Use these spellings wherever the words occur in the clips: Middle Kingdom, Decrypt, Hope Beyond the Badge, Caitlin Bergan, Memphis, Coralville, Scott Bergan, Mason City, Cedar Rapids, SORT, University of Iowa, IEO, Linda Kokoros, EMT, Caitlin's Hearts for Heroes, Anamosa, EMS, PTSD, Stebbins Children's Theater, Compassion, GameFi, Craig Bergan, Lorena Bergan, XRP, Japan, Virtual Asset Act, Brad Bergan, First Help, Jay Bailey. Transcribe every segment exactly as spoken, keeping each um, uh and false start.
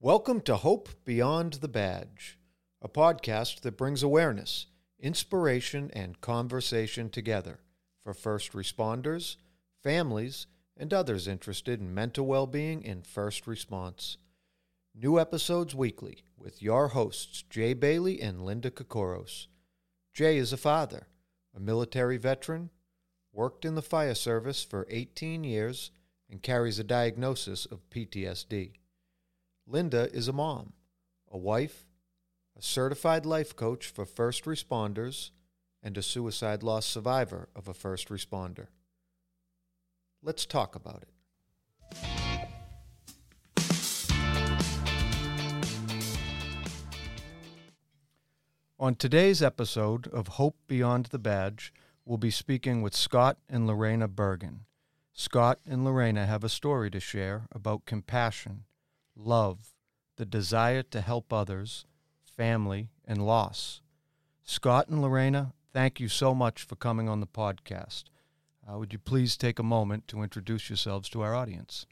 Welcome to Hope Beyond the Badge, a podcast that brings awareness, inspiration, and conversation together for first responders, families, and others interested in mental well-being in first response. New episodes weekly with your hosts, Jay Bailey and Linda Kokoros. Jay is a father, a military veteran, worked in the fire service for eighteen years, and carries a diagnosis of P T S D. Linda is a mom, a wife, a certified life coach for first responders, and a suicide loss survivor of a first responder. Let's talk about it. On today's episode of Hope Beyond the Badge, we'll be speaking with Scott and Lorena Bergan. Scott and Lorena have a story to share about compassion, love, the desire to help others, family, and loss. Scott and Lorena, thank you so much for coming on the podcast. Uh, would you please take a moment to introduce yourselves to our audience?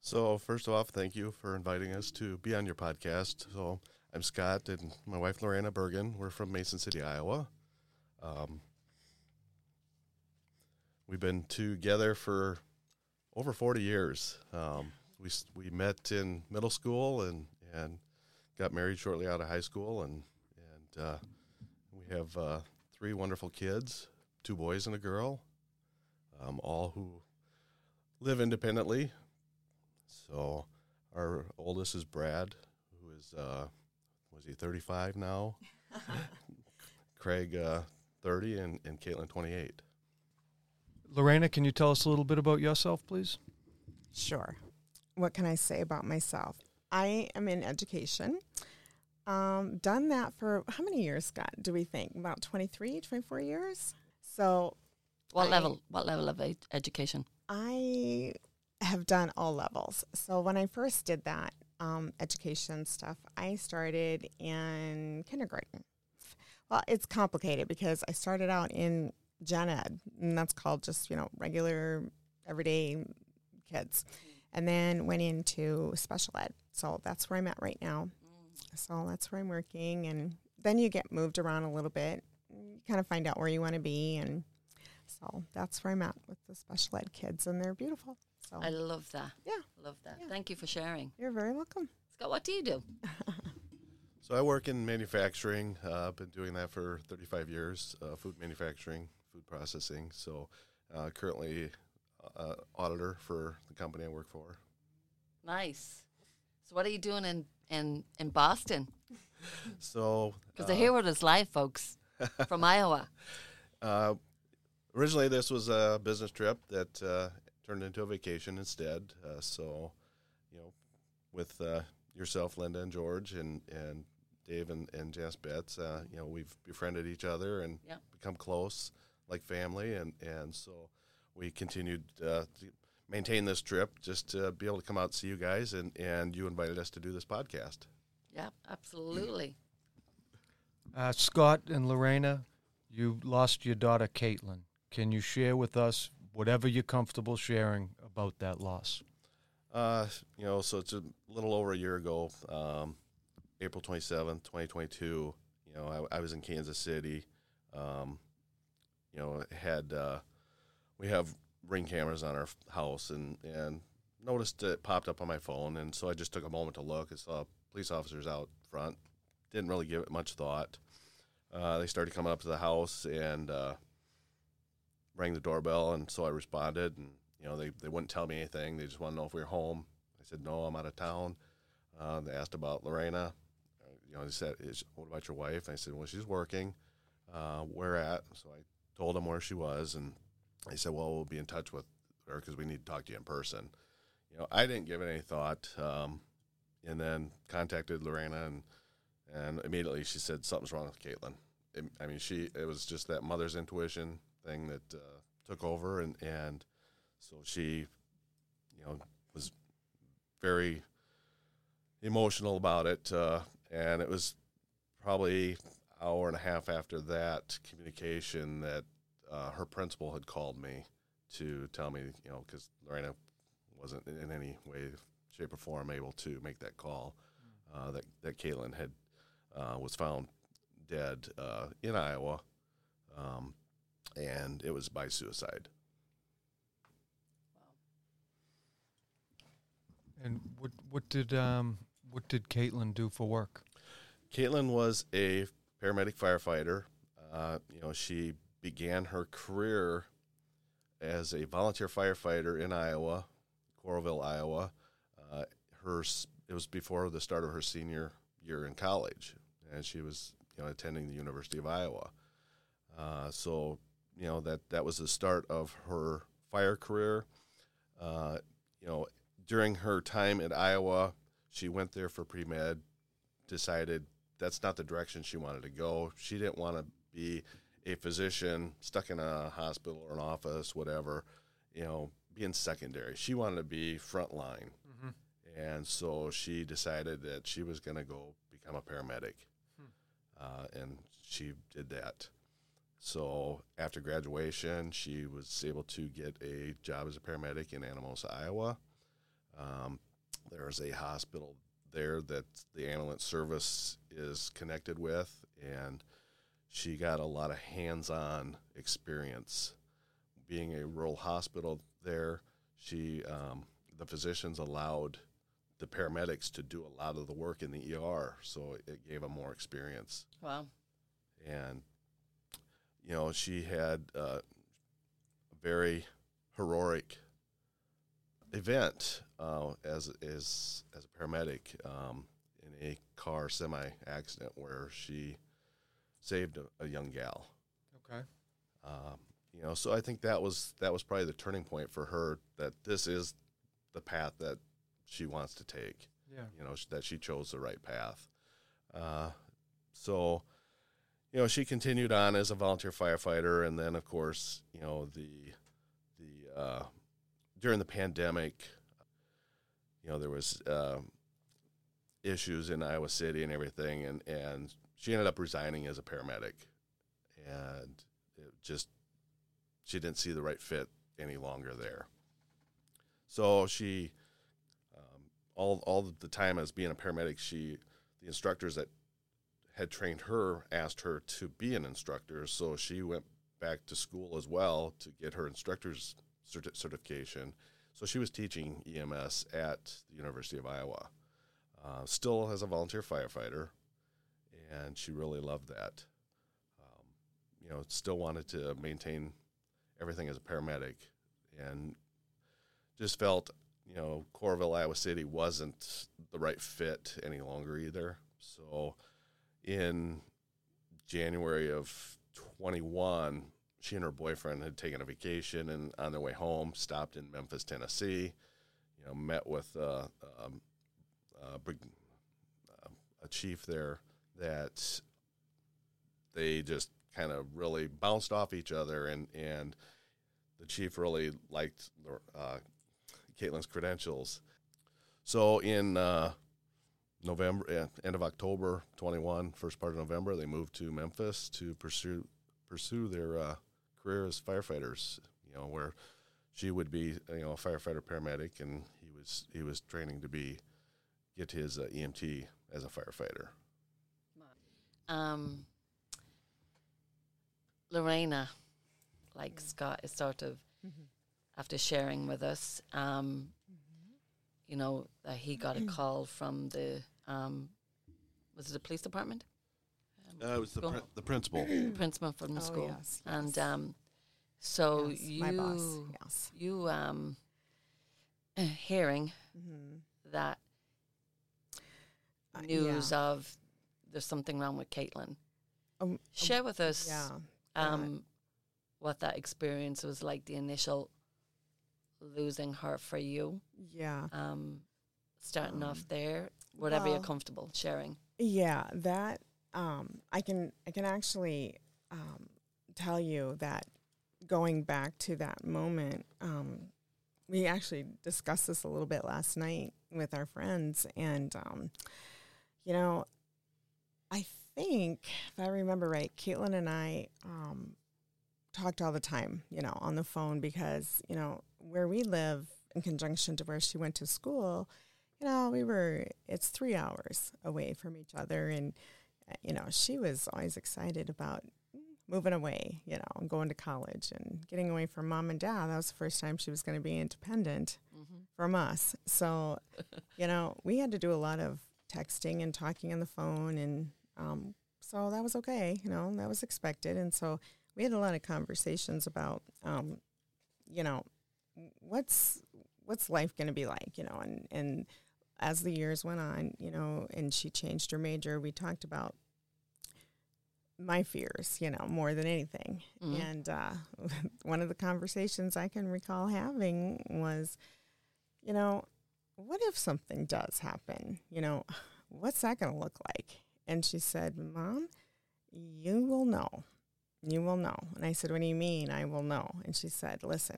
So, first off, thank you for inviting us to be on your podcast. So, I'm Scott and my wife, Lorena Bergan. We're from Mason City, Iowa. Um, we've been together for over forty years. Um, We we met in middle school and, and got married shortly out of high school, and and uh, we have uh, three wonderful kids, two boys and a girl, um, all who live independently. So our oldest is Brad, who is uh, was he thirty-five now? Craig uh, thirty and and Caitlin twenty-eight. Lorena, can you tell us a little bit about yourself, please? Sure. What can I say about myself? I am in education. Um, done that for how many years, Scott, do we think? About twenty-three, twenty-four years? So what I, level what level of ed- education? I have done all levels. So when I first did that um, education stuff, I started in kindergarten. Well, it's complicated because I started out in gen ed, and that's called just, you know, regular everyday kids. And then went into special ed. So that's where I'm at right now. Mm. So that's where I'm working. And then you get moved around a little bit. You kind of find out where you want to be. And so that's where I'm at with the special ed kids. And they're beautiful. So I love that. Yeah. Love that. Yeah. Thank you for sharing. You're very welcome. Scott, what do you do? So I work in manufacturing. I've uh, been doing that for thirty-five years, uh, food manufacturing, food processing. So uh, currently... Uh, auditor for the company I work for. Nice. So what are you doing in, in, in Boston? So because uh, I hear what it's like, folks, from Iowa. Uh, originally, this was a business trip that uh, turned into a vacation instead. Uh, so, you know, with uh, yourself, Linda, and George, and, and Dave and, and Jess Betts, uh, you know, we've befriended each other and yep. become close, like family, and, and so... We continued uh, to maintain this trip just to be able to come out and see you guys, and, and you invited us to do this podcast. Yeah, absolutely. Uh, Scott and Lorena, you lost your daughter, Caitlin. Can you share with us whatever you're comfortable sharing about that loss? Uh, you know, so it's a little over a year ago, um, April twenty-seventh, twenty twenty-two. You know, I, I was in Kansas City. Um, you know, had... Uh, We have ring cameras on our f- house, and, and noticed it popped up on my phone, and so I just took a moment to look. I saw police officers out front. Didn't really give it much thought. Uh, they started coming up to the house and uh, rang the doorbell, and so I responded. And you know, they, they wouldn't tell me anything. They just wanted to know if we were home. I said, no, I'm out of town. Uh, they asked about Lorena. Uh, you know, they said, Is, what about your wife? And I said, well, she's working. Uh, where at? So I told them where she was, and I said, well, we'll be in touch with her because we need to talk to you in person. You know, I didn't give it any thought, um, and then contacted Lorena, and and immediately she said something's wrong with Caitlin. It, I mean, she it was just that mother's intuition thing that uh, took over, and, and so she, you know, was very emotional about it, uh, and it was probably an hour and a half after that communication that uh, her principal had called me to tell me, you know, because Lorena wasn't in any way, shape, or form able to make that call, uh, that that Caitlin had uh, was found dead uh, in Iowa, um, and it was by suicide. And what what did um, what did Caitlin do for work? Caitlin was a paramedic firefighter. Uh, you know, she began her career as a volunteer firefighter in Iowa, Coralville, Iowa. Uh, her it was before the start of her senior year in college, and she was you know attending the University of Iowa. Uh, so you know that that was the start of her fire career. Uh, you know. During her time at Iowa, she went there for pre-med, decided that's not the direction she wanted to go. She didn't want to be a physician stuck in a hospital or an office, whatever, you know, being secondary. She wanted to be frontline. Mm-hmm. And so she decided that she was going to go become a paramedic. Hmm. Uh, and she did that. So after graduation, she was able to get a job as a paramedic in Anamosa, Iowa. Um, there's a hospital there that the ambulance service is connected with, and she got a lot of hands-on experience. Being a rural hospital there, she um, the physicians allowed the paramedics to do a lot of the work in the E R, so it gave them more experience. Wow. And, you know, she had uh, a very heroic event uh, as as as a paramedic um, in a car semi accident where she saved a, a young gal. Okay, um, you know, so I think that was that was probably the turning point for her, that this is the path that she wants to take. Yeah, you know, that she chose the right path. Uh, so, you know, she continued on as a volunteer firefighter, and then of course, you know, the the uh, during the pandemic, you know, there was um, issues in Iowa City and everything, and, and she ended up resigning as a paramedic. And it just, she didn't see the right fit any longer there. So she, um, all all the time as being a paramedic, she, the instructors that had trained her asked her to be an instructor, so she went back to school as well to get her instructor's certification. So she was teaching E M S at the University of Iowa, uh, still as a volunteer firefighter, and she really loved that. Um, you know, still wanted to maintain everything as a paramedic, and just felt, you know, Coralville, Iowa City wasn't the right fit any longer either. So in January of twenty-one, she and her boyfriend had taken a vacation, and on their way home, stopped in Memphis, Tennessee. You know, met with uh, um, uh, a chief there that they just kind of really bounced off each other, and, and the chief really liked uh, Caitlin's credentials. So in uh, November, uh, end of October twenty-one, first part of November, they moved to Memphis to pursue pursue their uh, career as firefighters, you know, where she would be, you know, a firefighter paramedic, and he was he was training to be get his uh, E M T as a firefighter. Um, Lorena, like mm-hmm. Scott, is sort of mm-hmm. after sharing with us, um, mm-hmm. you know, that he got a call from the um, was it the police department? Uh, it was the, pr- the principal. The principal from the oh, school. Yes, yes. And um, so yes, you, my boss. Yes. you um, hearing mm-hmm. that uh, news yeah. of there's something wrong with Caitlin. Um, Share with us yeah, um, right. what that experience was like, the initial losing her for you. Yeah. Um, starting um, off there, whatever well, you're comfortable sharing. Yeah, that... Um, I can I can actually um, tell you that going back to that moment, um, we actually discussed this a little bit last night with our friends, and um, you know, I think if I remember right, Caitlin and I um, talked all the time, you know, on the phone, because, you know, where we live in conjunction to where she went to school, you know, we were, it's three hours away from each other. And, you know, she was always excited about moving away, you know, and going to college and getting away from mom and dad. That was the first time she was going to be independent mm-hmm. from us. So, you know, we had to do a lot of texting and talking on the phone. And um, so that was okay, you know, that was expected. And so we had a lot of conversations about, um, you know, what's what's life going to be like, you know, and, and as the years went on, you know, and she changed her major, we talked about my fears, you know, more than anything. Mm-hmm. And uh, one of the conversations I can recall having was, you know, what if something does happen? You know, what's that going to look like? And she said, Mom, you will know. You will know. And I said, what do you mean I will know? And she said, listen.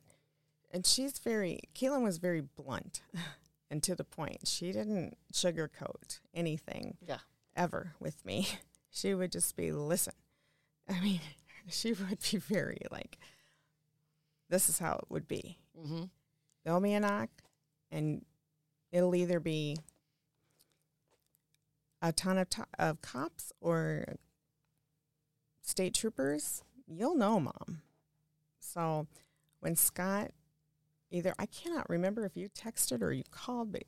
And she's very, Caitlin was very blunt and to the point. She didn't sugarcoat anything yeah. ever with me. She would just be, listen. I mean, she would be very like, this is how it would be. Mm-hmm. There'll be a knock, and it'll either be a ton of, to- of cops or state troopers. You'll know, Mom. So when Scott... Either, I cannot remember if you texted or you called, but it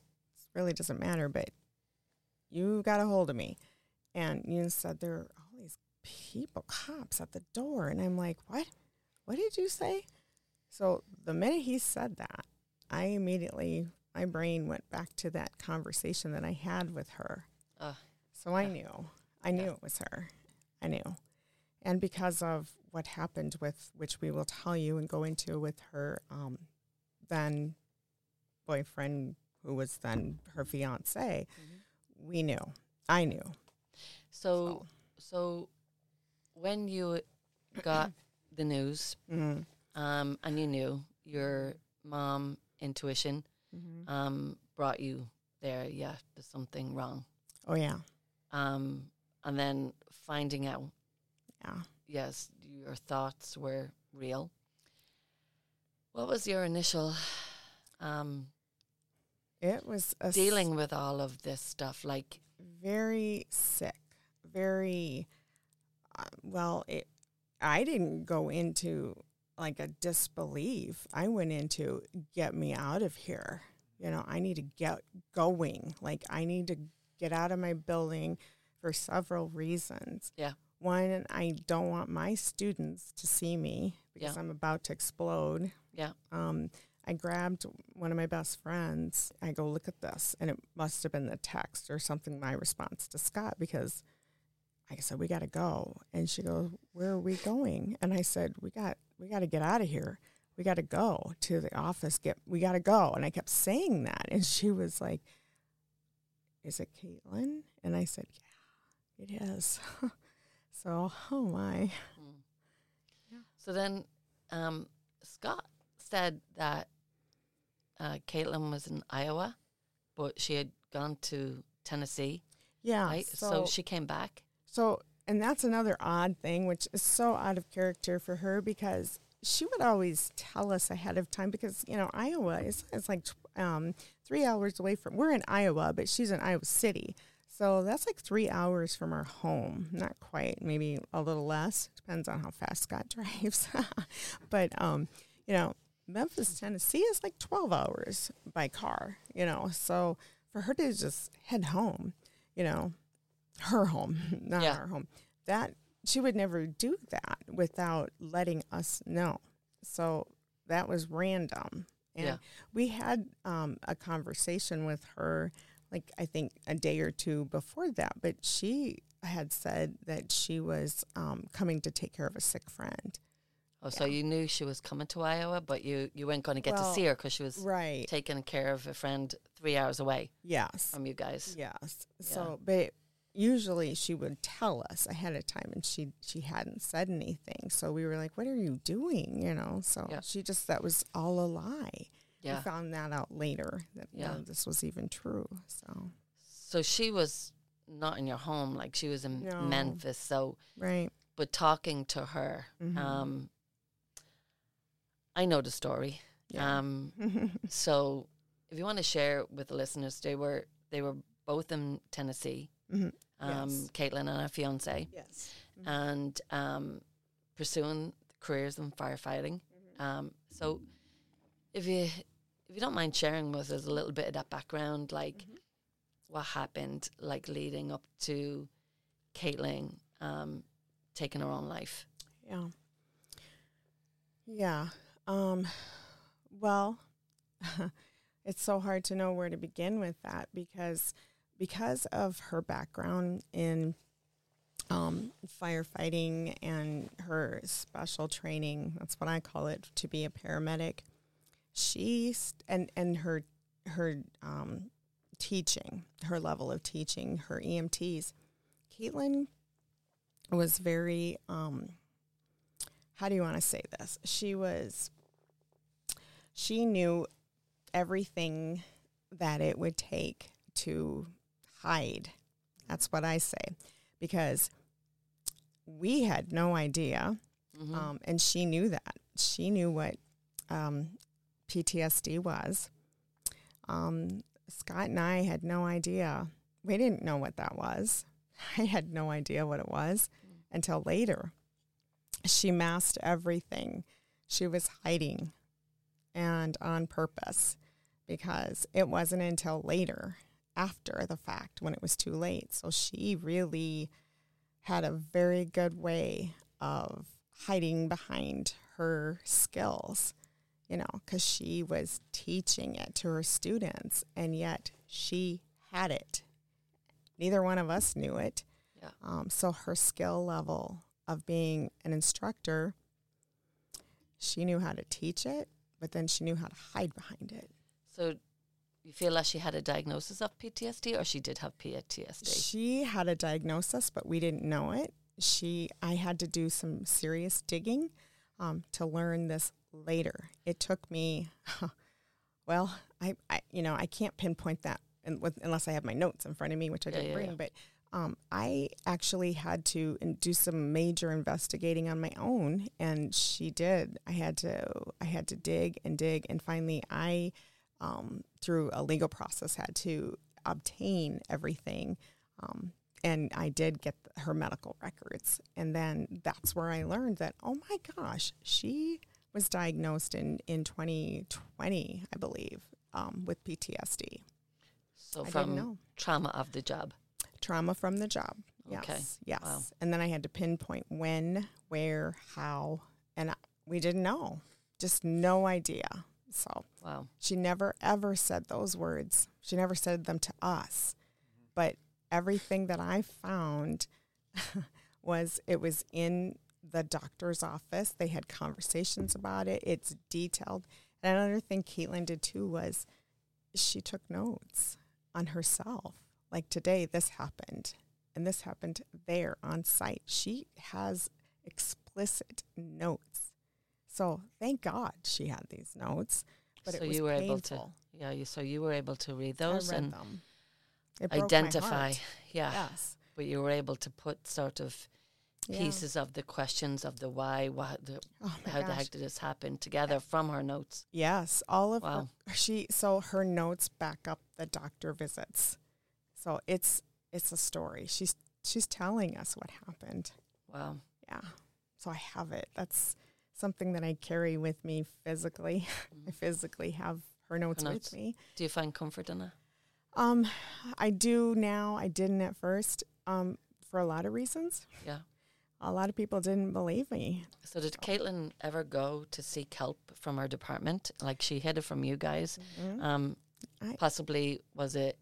really doesn't matter, but you got a hold of me. And you said, there are all these people, cops at the door. And I'm like, what? What did you say? So the minute he said that, I immediately, my brain went back to that conversation that I had with her. Uh, so yeah. I knew. I knew yeah. it was her. I knew. And because of what happened with, which we will tell you and go into with her, um, then boyfriend, who was then her fiance, mm-hmm. we knew. I knew. So, so, so when you got the news, mm-hmm. um, and you knew your mom intuition, mm-hmm. um, brought you there. Yeah, there's something wrong. Oh yeah. Um, and then finding out. Yeah. Yes, your thoughts were real. What was your initial um, it was a dealing with all of this stuff? Like very sick, very, uh, well, it, I didn't go into like a disbelief. I went into get me out of here. You know, I need to get going. Like I need to get out of my building for several reasons. Yeah. One, I don't want my students to see me because yeah. I'm about to explode. Yeah. Um, I grabbed one of my best friends. I go, look at this. And it must have been the text or something, my response to Scott, because I said, we got to go. And she goes, where are we going? And I said, we got we got to get out of here. We got to go to the office. Get We got to go. And I kept saying that. And she was like, is it Caitlin? And I said, yeah, it is. So, oh, my. Mm. Yeah. So then um, Scott said that uh, Caitlin was in Iowa, but she had gone to Tennessee. Yeah. Right? So, so she came back. So, and that's another odd thing, which is so out of character for her, because she would always tell us ahead of time, because, you know, Iowa is, is like um, three hours away from, we're in Iowa, but she's in Iowa City. So that's like three hours from our home. Not quite, maybe a little less. Depends on how fast Scott drives. But, um, you know, Memphis, Tennessee is like twelve hours by car, you know. So for her to just head home, you know, her home, not yeah. our home, that she would never do that without letting us know. So that was random. And yeah. we had um, a conversation with her, like I think a day or two before that, but she had said that she was um, coming to take care of a sick friend. Oh, yeah. So you knew she was coming to Iowa, but you, you weren't going to get well, to see her because she was right. taking care of a friend three hours away. Yes, from you guys. Yes. Yeah. So, but it, usually she would tell us ahead of time, and she she hadn't said anything. So we were like, "What are you doing?" You know. So yeah. she just that was all a lie. Yeah. We found that out later, that yeah. you know, this was even true. So so she was not in your home, like she was in no. Memphis. So, right. But talking to her, mm-hmm. um, I know the story. Yeah. Um, so if you want to share with the listeners, they were they were both in Tennessee. Mm-hmm. Um, yes. Caitlin and her fiance. Yes. Mm-hmm. And um, pursuing careers in firefighting. Mm-hmm. Um, so if you if you don't mind sharing with us a little bit of that background, like mm-hmm. what happened, like leading up to Caitlin um, taking her own life. Yeah. Yeah. Um, well, it's so hard to know where to begin with that because because of her background in um, firefighting and her special training, that's what I call it, to be a paramedic, she st- and, and her, her um, teaching, her level of teaching, her E M Ts, Caitlin was very... Um, How do you want to say this? She was, she knew everything that it would take to hide. That's what I say. Because we had no idea, mm-hmm. um, and she knew that. She knew what um, P T S D was. Um, Scott and I had no idea. We didn't know what that was. I had no idea what it was mm. until later. She masked everything. She was hiding, and on purpose, because it wasn't until later, after the fact, when it was too late. So she really had a very good way of hiding behind her skills, you know, because she was teaching it to her students, and yet she had it. Neither one of us knew it. Yeah. Um, so her skill level of being an instructor, she knew how to teach it, but then she knew how to hide behind it. So you feel like she had a diagnosis of P T S D, or she did have P T S D? She had a diagnosis, but we didn't know it. She, I had to do some serious digging um, to learn this later. It took me, well, I, I you know, I can't pinpoint that in, with, unless I have my notes in front of me, which I yeah, didn't yeah, bring, yeah. but... Um, I actually had to in- do some major investigating on my own, and she did. I had to, I had to dig and dig, and finally, I, um, through a legal process, had to obtain everything, um, and I did get th- her medical records, and then that's where I learned that, oh my gosh, she was diagnosed in, in twenty twenty, I believe, um, with P T S D. So I from didn't know. Trauma of the job. Trauma from the job. Yes. Okay. Yes. Wow. And then I had to pinpoint when, where, how, and I, we didn't know. Just no idea. So wow. She never, ever said those words. She never said them to us. But everything that I found was it was in the doctor's office. They had conversations about it. It's detailed. And another thing Caitlin did too was she took notes on herself. Like today, this happened, and this happened there on site. She has explicit notes. So thank God she had these notes, but so it was you were painful. Able to, yeah, you, so you were able to read those I read and them. It broke identify. My heart. Yeah. Yes. But you were able to put sort of yeah. pieces of the questions of the why, why the, oh how gosh. the heck did this happen together from her notes. Yes. All of wow. her, she, so her notes back up the doctor visits. So it's it's a story. She's she's telling us what happened. Wow. Yeah. So I have it. That's something that I carry with me physically. Mm-hmm. I physically have her notes, her notes with me. Do you find comfort in that? Um, I do now. I didn't at first um, for a lot of reasons. Yeah. A lot of people didn't believe me. So did so. Caitlin ever go to seek help from her department? Like she hid it from you guys. Mm-hmm. Um, I, possibly was it...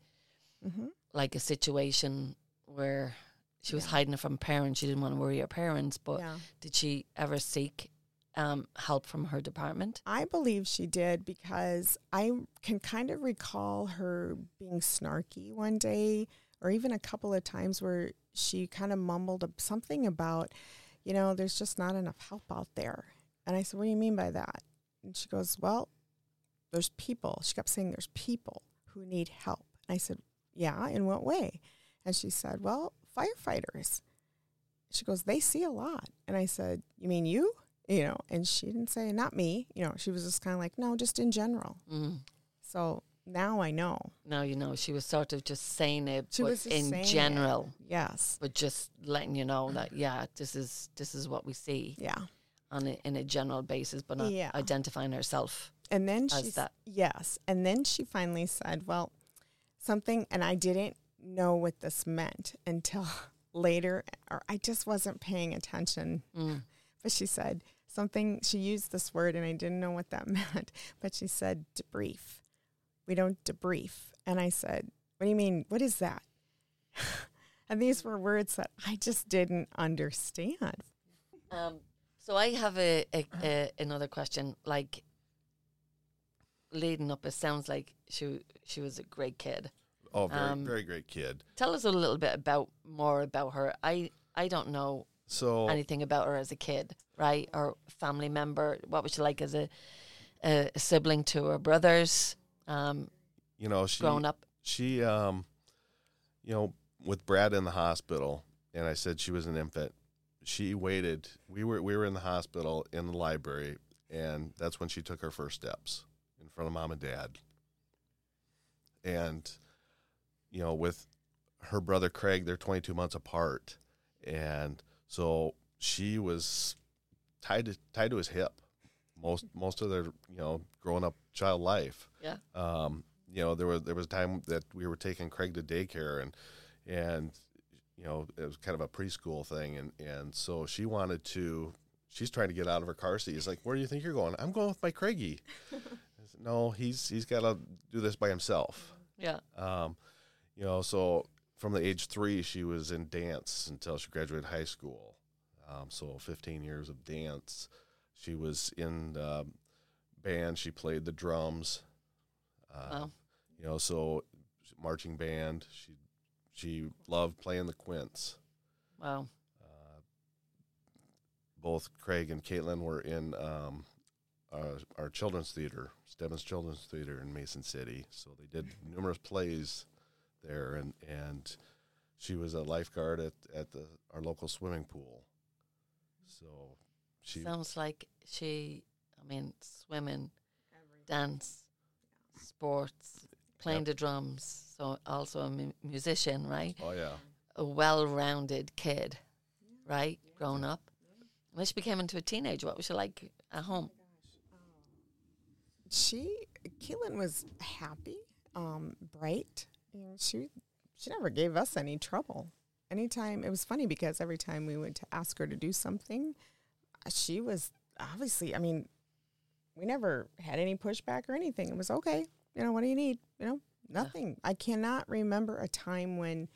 Mm-hmm. like a situation where she yeah. was hiding it from parents. She didn't want to worry her parents, but yeah. did she ever seek um, help from her department? I believe she did because I can kind of recall her being snarky one day or even a couple of times where she kind of mumbled something about, you know, there's just not enough help out there. And I said, what do you mean by that? And she goes, well, there's people. She kept saying there's people who need help. And I said, yeah, in what way? And she said, well, firefighters. She goes, they see a lot. And I said, you mean you? you know, and she didn't say, not me. You know, she was just kind of like, no, just in general. Mm-hmm. So now I know. Now you know. She was sort of just saying it, she but in general. It. Yes. But just letting you know that, yeah, this is this is what we see. Yeah. On a, in a general basis, but not yeah. identifying herself and then as she's, that. Yes. And then she finally said, well, something, and I didn't know what this meant until later, or I just wasn't paying attention. Mm. But she said something, she used this word, and I didn't know what that meant, but she said, debrief. We don't debrief. And I said, what do you mean? What is that? And these were words that I just didn't understand. Um, so I have a, a, a another question. Like, leading up, it sounds like she she was a great kid. Oh, very, um, very great kid. Tell us a little bit about more about her. I, I don't know so anything about her as a kid, right? Or family member. What was she like as a, a sibling to her brothers? Um, you know, she, growing up, she, um, you know, with Brad in the hospital, and I said she was an infant. She waited. We were we were in the hospital in the library, and that's when she took her first steps in front of mom and dad. And you know, with her brother Craig, they're twenty-two months apart, and so she was tied to, tied to his hip most most of their you know growing up child life. Yeah. Um. You know, there was there was a time that we were taking Craig to daycare, and and you know it was kind of a preschool thing, and and so she wanted to. She's trying to get out of her car seat. It's like, where do you think you're going? I'm going with my Craigie. I said, no, he's he's got to do this by himself. Yeah. Um. You know, so from the age three, she was in dance until she graduated high school. Um, so fifteen years of dance. She was in the band. She played the drums. Uh, wow. You know, so marching band. She she loved playing the quints. Wow. Uh, both Craig and Caitlin were in um, our, our children's theater, Stebbins Children's Theater in Mason City. So they did numerous plays there, and and she was a lifeguard at at the our local swimming pool. So she sounds like she I mean swimming, everything. Dance, yeah. Sports, playing yep. the drums, so also a mu- musician, right? Oh yeah. A well-rounded kid, yeah. right? Yeah. Growing up. Yeah. When she became into a teenager, what was she like at home? Oh um, she Caitlin was happy, um, bright. You know, she she never gave us any trouble. Anytime, it was funny because every time we went to ask her to do something, she was obviously, I mean, we never had any pushback or anything. It was okay. You know, what do you need? You know, nothing. Yeah. I cannot remember a time when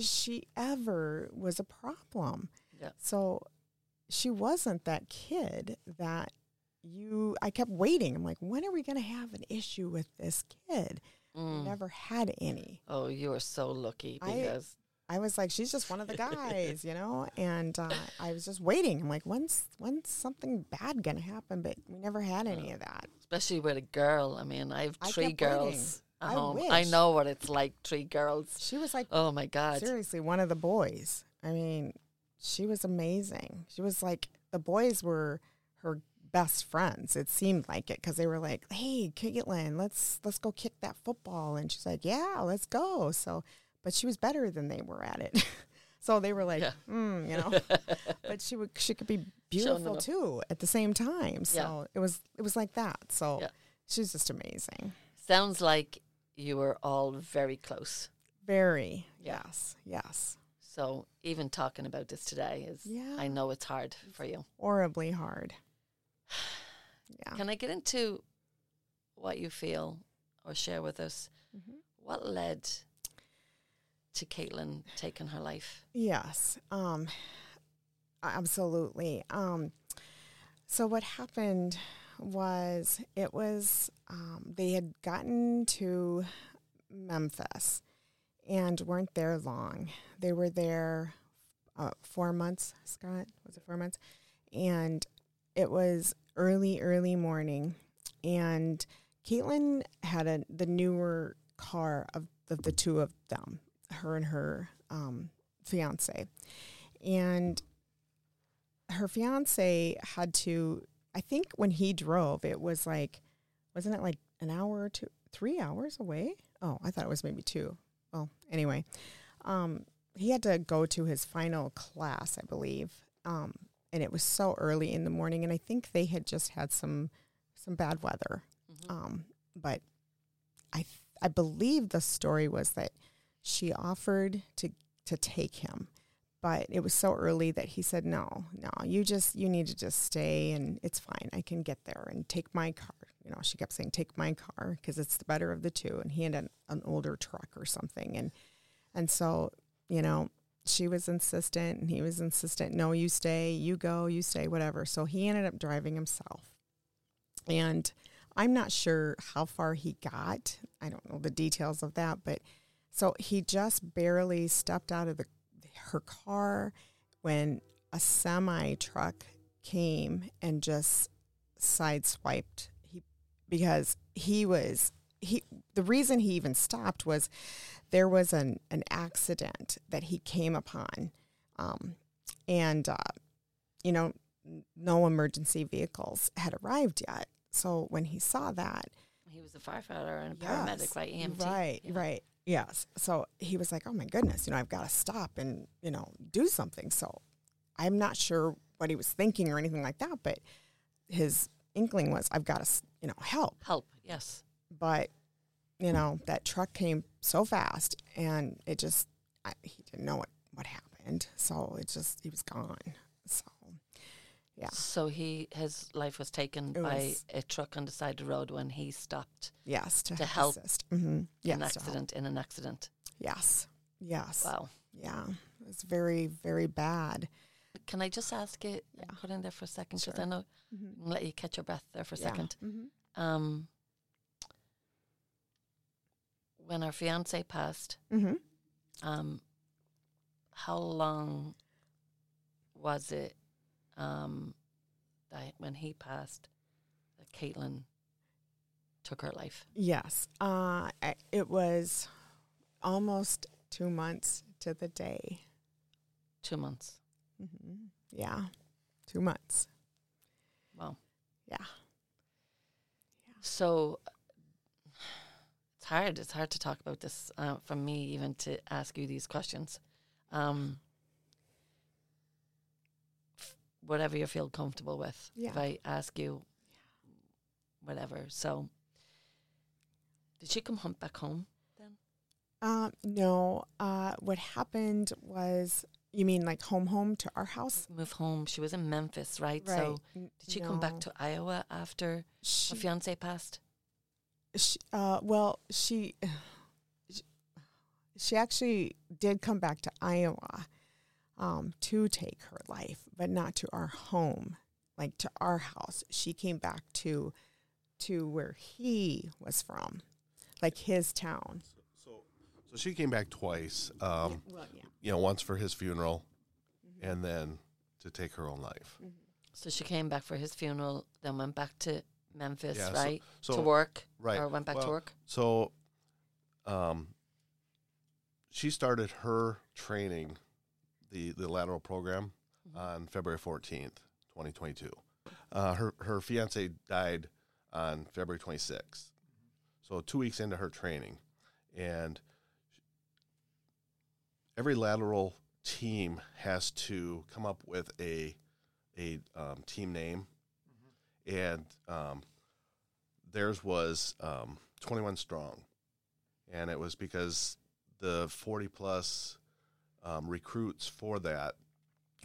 she ever was a problem. Yeah. So she wasn't that kid that you, I kept waiting. I'm like, when are we going to have an issue with this kid? Mm. Never had any. Oh, you are so lucky because I, I was like, she's just one of the guys, you know. And uh, I was just waiting. I'm like, when's when's something bad gonna happen? But we never had any yeah. of that. Especially with a girl. I mean, I have three I girls waiting. At I home. Wish. I know what it's like. Three girls. She was like, oh my god, seriously, one of the boys. I mean, she was amazing. She was like, the boys were her best friends, it seemed like it, because they were like, hey, Caitlin, let's let's go kick that football, and she's like, yeah, let's go. So, but she was better than they were at it. So they were like, yeah. mm, you know, but she would she could be beautiful too at the same time. So yeah. it was it was like that. So yeah. she's just amazing. Sounds like you were all very close. Very yeah. yes, yes. So even talking about this today is, yeah. I know it's hard for you. Horribly hard. Yeah. Can I get into what you feel or share with us? Mm-hmm. What led to Caitlin taking her life? Yes, um, absolutely. Um, so what happened was it was um, they had gotten to Memphis and weren't there long. They were there uh, four months, Scott, was it four months? And it was early, early morning, and Caitlin had a, the newer car of the, the two of them, her and her um, fiance, and her fiance had to, I think when he drove, it was like, wasn't it like an hour or two, three hours away? Oh, I thought it was maybe two. Well, anyway, um, he had to go to his final class, I believe. Um, and it was so early in the morning, and I think they had just had some, some bad weather. Mm-hmm. Um, but I, th- I believe the story was that she offered to, to take him, but it was so early that he said, no, no, you just, you need to just stay and it's fine. I can get there and take my car. You know, she kept saying, take my car because it's the better of the two. And he had an, an older truck or something. And, and so, you know, she was insistent and he was insistent. No, you stay, you go, you stay, whatever. So he ended up driving himself. And I'm not sure how far he got. I don't know the details of that, but so he just barely stepped out of the her car when a semi truck came and just sideswiped he because he was he the reason he even stopped was there was an an accident that he came upon, um and uh you know no emergency vehicles had arrived yet. So when he saw that, he was a firefighter and a paramedic. Yes, by E M T. Right, yeah. Right. Yes. So he was like, oh, my goodness, you know, I've got to stop and, you know, do something. So I'm not sure what he was thinking or anything like that, but his inkling was, I've got to, you know, help. Help, yes. But, you know, that truck came so fast, and it just, I, he didn't know what, what happened. So it just, he was gone. So, yeah. So he, his life was taken it by was, a truck on the side of the road when he stopped. Yes, to, to help. Mm-hmm. Yes, an accident to help. In an accident. Yes, yes. Wow. Yeah, it was very, very bad. Can I just ask you, yeah. put in there for a second, because sure. I know, mm-hmm. let you catch your breath there for a yeah. second. Mm-hmm. Um, when our fiance passed, mm-hmm. um, how long was it? Um, that when he passed, that Caitlin took her life. Yes, uh, it was almost two months to the day. Two months. Mm-hmm. Yeah, two months. Wow. Yeah. yeah. So it's hard. It's hard to talk about this uh, for me, even to ask you these questions. Um. Whatever you feel comfortable with. Yeah. If I ask you, whatever. So, did she come home back home then? Um, no. Uh, what happened was, you mean like home, home to our house? Move home. She was in Memphis, right? Right. So, did she no. come back to Iowa after she, her fiance passed? She, uh, well, she, she actually did come back to Iowa. Um, to take her life, but not to our home, like to our house. She came back to to where he was from, like his town. So, so, so she came back twice. Um, yeah, well, yeah. You know, once for his funeral, mm-hmm. and then to take her own life. Mm-hmm. So she came back for his funeral, then went back to Memphis, yeah, right? So, so to work, right? Or went back well, to work. So, um, she started her training. The, the lateral program mm-hmm. on February fourteenth, twenty twenty-two. Uh, her her fiance died on February twenty-sixth, so two weeks into her training. And every lateral team has to come up with a a um, team name, mm-hmm. and um, theirs was um, twenty-one Strong, and it was because the forty plus. Um, recruits for that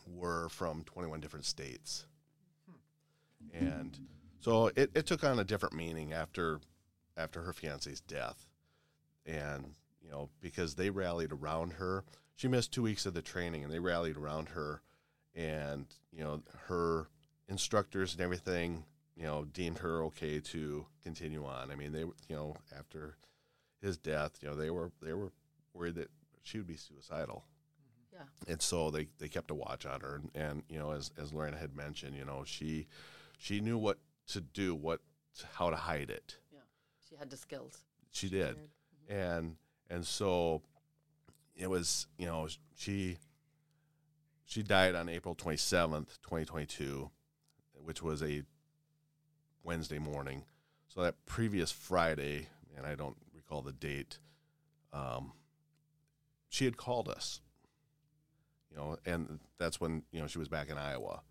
were from twenty-one different states. Hmm. And so it, it took on a different meaning after after her fiance's death. And, you know, because they rallied around her. She missed two weeks of the training, and they rallied around her. And, you know, her instructors and everything, you know, deemed her okay to continue on. I mean, they, you know, after his death, you know, they were they were worried that she would be suicidal. Yeah. And so they, they kept a watch on her. And, and you know, as, as Lorena had mentioned, you know, she she knew what to do, what how to hide it. Yeah. She had the skills. She, she did. Mm-hmm. And and so it was, you know, she She died on April twenty-seventh, twenty twenty-two, which was a Wednesday morning. So that previous Friday, and I don't recall the date, um, she had called us, you know, and that's when, you know, she was back in Iowa.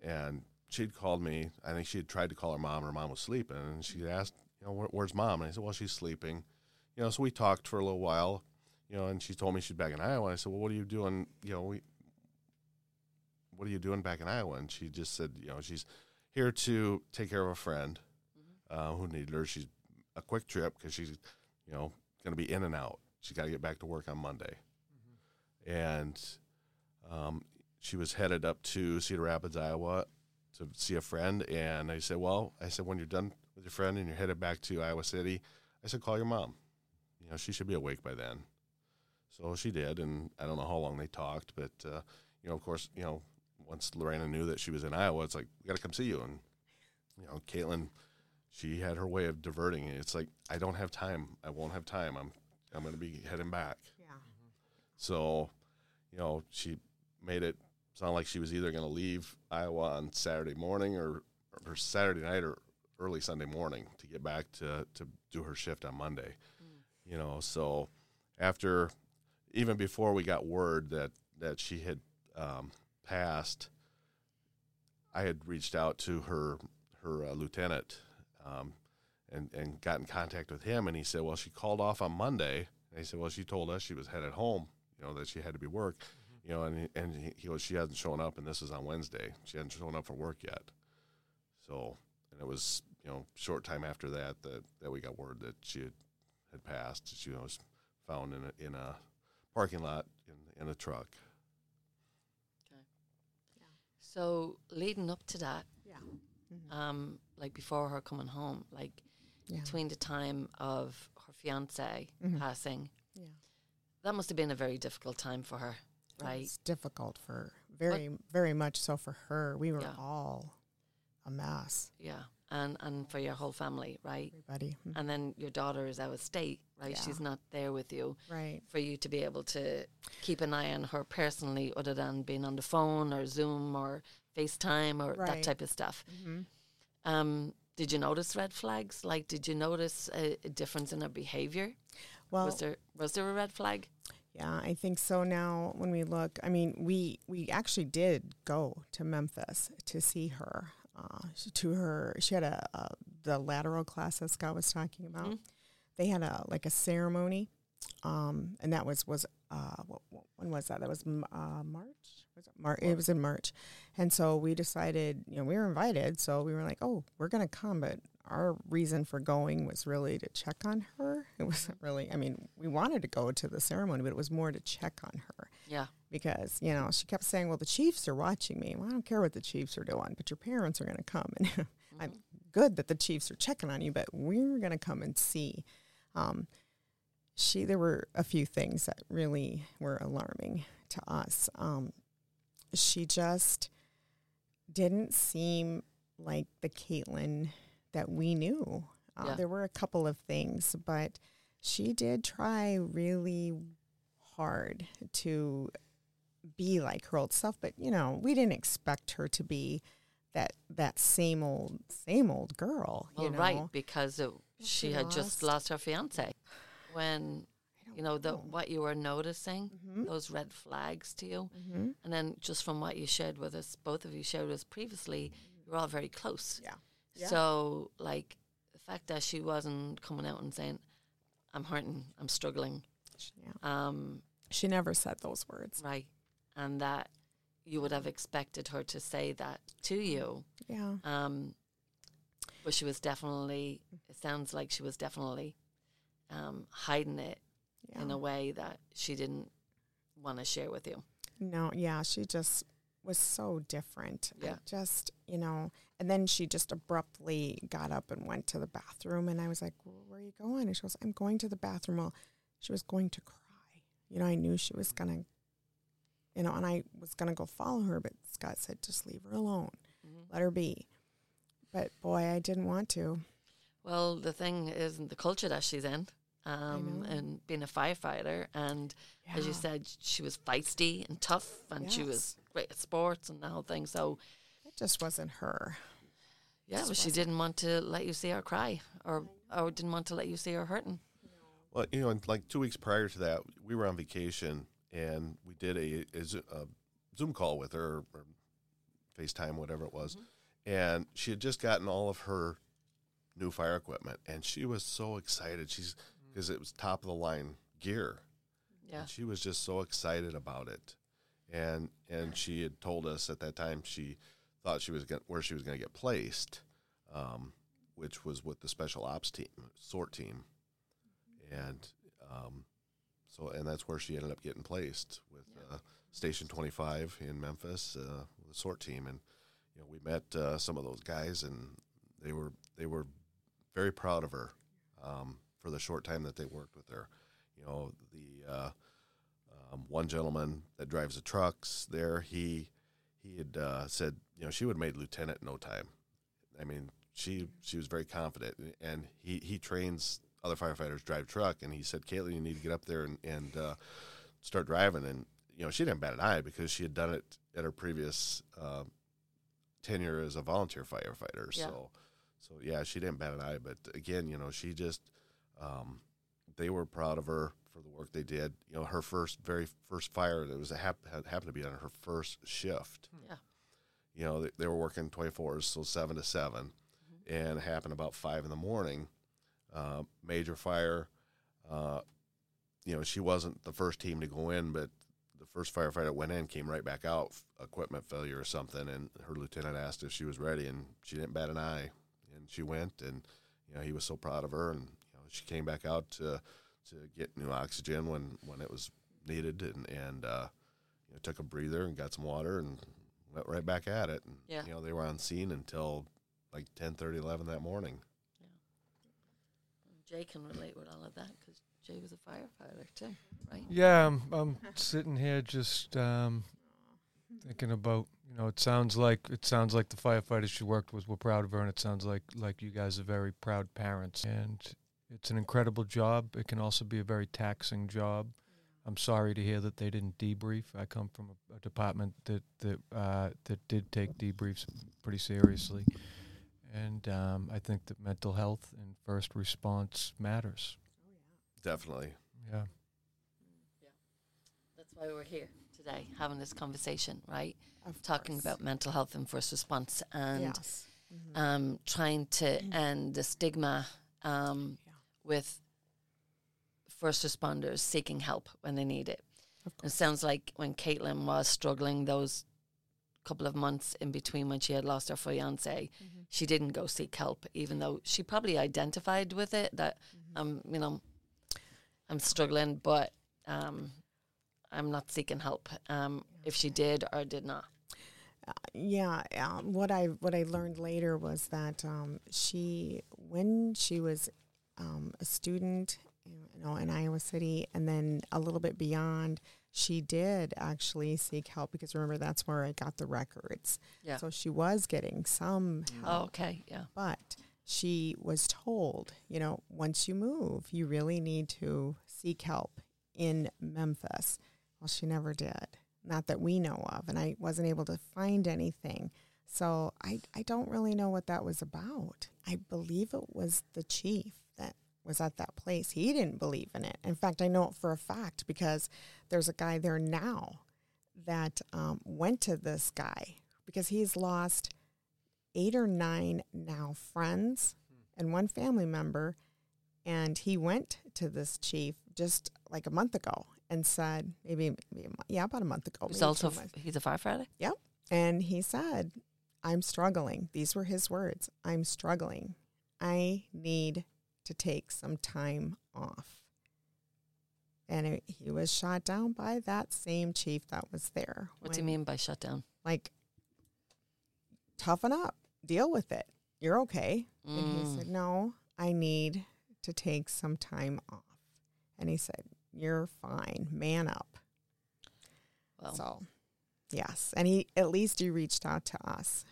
And she'd called me. I think she had tried to call her mom. Her mom was sleeping. And she asked, you know, Where, where's mom? And I said, well, she's sleeping. You know, so we talked for a little while, you know, and she told me she's back in Iowa. And I said, well, what are you doing? You know, we, what are you doing back in Iowa? And she just said, you know, she's here to take care of a friend uh, who needed her. She's a quick trip because she's, you know, going to be in and out. She's got to get back to work on Monday. Mm-hmm. And um, she was headed up to Cedar Rapids, Iowa to see a friend. And I said, well, I said, when you're done with your friend and you're headed back to Iowa City, I said, call your mom. You know, she should be awake by then. So she did, and I don't know how long they talked, but, uh, you know, of course, you know, once Lorena knew that she was in Iowa, it's like, we got to come see you. And, you know, Caitlin, she had her way of diverting it. It's like, I don't have time. I won't have time. I'm I'm going to be heading back. Yeah. Mm-hmm. So, you know, she made it sound like she was either going to leave Iowa on Saturday morning or, or Saturday night or early Sunday morning to get back to, to do her shift on Monday. Mm. You know, so after, even before we got word that, that she had um, passed, I had reached out to her, her uh, lieutenant, um, And, and got in contact with him, and he said, well, she called off on Monday. And he said, well, she told us she was headed home, you know, that she had to be work, mm-hmm. you know, and, and he, he goes, she hasn't shown up, and this is on Wednesday. She hasn't shown up for work yet. So, and it was, you know, short time after that that, that we got word that she had, had passed. She was found in a, in a parking lot in, in a truck. Okay. Yeah. So, leading up to that, yeah, mm-hmm. um, like before her coming home, like, yeah. between the time of her fiancé mm-hmm. passing, yeah, that must have been a very difficult time for her, right? It's difficult for her. very, what? very much so for her. We were yeah. all a mess. Yeah, and and for your whole family, right? Everybody. Mm-hmm. And then your daughter is out of state, right? Yeah. She's not there with you, right? For you to be able to keep an eye on her personally, other than being on the phone or Zoom or FaceTime or right. that type of stuff. Mm-hmm. Um. Did you notice red flags? Like, did you notice a, a difference in her behavior? Well, was there was there a red flag? Yeah, I think so. Now, when we look, I mean, we we actually did go to Memphis to see her. Uh, to her, she had a, a the lateral class that Scott was talking about. Mm-hmm. They had a like a ceremony, um, and that was was uh, what, what, when was that? That was uh, March. Mar- it was in March, and so we decided, you know, we were invited, so we were like, oh, we're going to come, but our reason for going was really to check on her. It wasn't really, I mean, we wanted to go to the ceremony, but it was more to check on her. Yeah. Because, you know, she kept saying, well, the chiefs are watching me. Well, I don't care what the chiefs are doing, but your parents are going to come, and mm-hmm. I'm good that the chiefs are checking on you, but we're going to come and see. Um, she, there were a few things that really were alarming to us. Um, She just didn't seem like the Caitlin that we knew. Uh, yeah. There were a couple of things, but she did try really hard to be like her old self. But, you know, we didn't expect her to be that that same old same old girl. Well, you know? Right, because it, she, she had lost. just lost her fiance. When... You know, the, what you were noticing, mm-hmm. those red flags to you. Mm-hmm. And then just from what you shared with us, both of you shared with us previously, you were all very close. Yeah. yeah. So, like, the fact that she wasn't coming out and saying, I'm hurting, I'm struggling. Yeah. Um, she never said those words. Right. And that you would have expected her to say that to you. Yeah. Um, but she was definitely, it sounds like she was definitely um, hiding it. Yeah. In a way that she didn't want to share with you. No, yeah, she just was so different. Yeah. I just, you know, and then she just abruptly got up and went to the bathroom, and I was like, well, where are you going? And she goes, I'm going to the bathroom. Well, she was going to cry. You know, I knew she was going to, you know, and I was going to go follow her, but Scott said, just leave her alone. Mm-hmm. Let her be. But, boy, I didn't want to. Well, the thing isn't the culture that she's in. um, and being a firefighter. And yeah. as you said, she was feisty and tough, and yes. she was great at sports and the whole thing. So it just wasn't her. Yeah, but well, she didn't want to let you see her cry, or or didn't want to let you see her hurting. Well, you know, and like two weeks prior to that, we were on vacation, and we did a, a, a Zoom call with her, or FaceTime, whatever it was, mm-hmm. and she had just gotten all of her new fire equipment, and she was so excited. She's because mm-hmm. it was top of the line gear. Yeah, and she was just so excited about it, and and she had told us at that time she thought she was gonna, where she was going to get placed, um, which was with the special ops team, SORT team. And um, so, and that's where she ended up getting placed with yeah. uh, Station twenty-five in Memphis, uh, with the SORT team. And you know, we met uh, some of those guys, and they were they were very proud of her um, for the short time that they worked with her. You know, the uh, um, one gentleman that drives the trucks there, he he had uh, said, you know, she would have made lieutenant in no time. I mean, she she was very confident, and he he trains other firefighters drive truck, and he said, Caitlin, you need to get up there and, and uh, start driving. And, you know, she didn't bat an eye because she had done it at her previous uh, tenure as a volunteer firefighter. Yeah. So, so yeah, she didn't bat an eye. But, again, you know, she just um, – they were proud of her for the work they did. You know, her first – very first fire that was hap- happened to be on her first shift. Yeah. You know, they, they were working twenty-fours, so seven to seven, mm-hmm. and it happened about five in the morning. Uh, major fire. Uh, you know, she wasn't the first team to go in, but the first firefighter that went in came right back out, f- equipment failure or something, and her lieutenant asked if she was ready, and she didn't bat an eye, and she went, and, you know, he was so proud of her, and, you know, she came back out to to get new oxygen when, when it was needed, and, and uh, you know, took a breather and got some water and went right back at it. And, yeah. you know, they were on scene until like ten thirty, eleven that morning. Jay can relate with all of that because Jay was a firefighter too, right? Yeah, I'm, I'm sitting here just um, thinking about, you know, it sounds like it sounds like the firefighters she worked with were proud of her, and it sounds like, like you guys are very proud parents. And it's an incredible job. It can also be a very taxing job. I'm sorry to hear that they didn't debrief. I come from a, a department that that, uh, that did take debriefs pretty seriously. And um, I think that mental health and first response matters. Oh, yeah. Definitely. Yeah. Yeah. That's why we're here today, having this conversation, right? Of Talking course. About mental health and first response, and yes. mm-hmm. um, trying to end the stigma um, yeah. with first responders seeking help when they need it. It sounds like when Caitlin was struggling those couple of months in between when she had lost her fiancé, mm-hmm. she didn't go seek help, even though she probably identified with it, that I'm, mm-hmm. um, you know, I'm struggling, but um, I'm not seeking help, um, if she did or did not. Uh, yeah, uh, what I what I learned later was that um, she, when she was um, a student, you know, in Iowa City, and then a little bit beyond, she did actually seek help, because remember, that's where I got the records. Yeah. So she was getting some help. Oh, okay. Yeah. But she was told, you know, once you move, you really need to seek help in Memphis. Well, she never did. Not that we know of. And I wasn't able to find anything. So I, I don't really know what that was about. I believe it was the chief that was at that place. He didn't believe in it. In fact, I know it for a fact, because there's a guy there now that um, went to this guy, because he's lost eight or nine now friends and one family member, and he went to this chief just like a month ago and said, maybe, maybe yeah, about a month ago. He's also f- he's a firefighter? Yep. And he said, I'm struggling. These were his words. I'm struggling. I need to take some time off. And it, he was shot down by that same chief that was there. What when, do you mean by shut down? Like, toughen up. Deal with it. You're okay. Mm. And he said, no, I need to take some time off. And he said, you're fine. Man up. Well. So, yes. And he at least he reached out to us.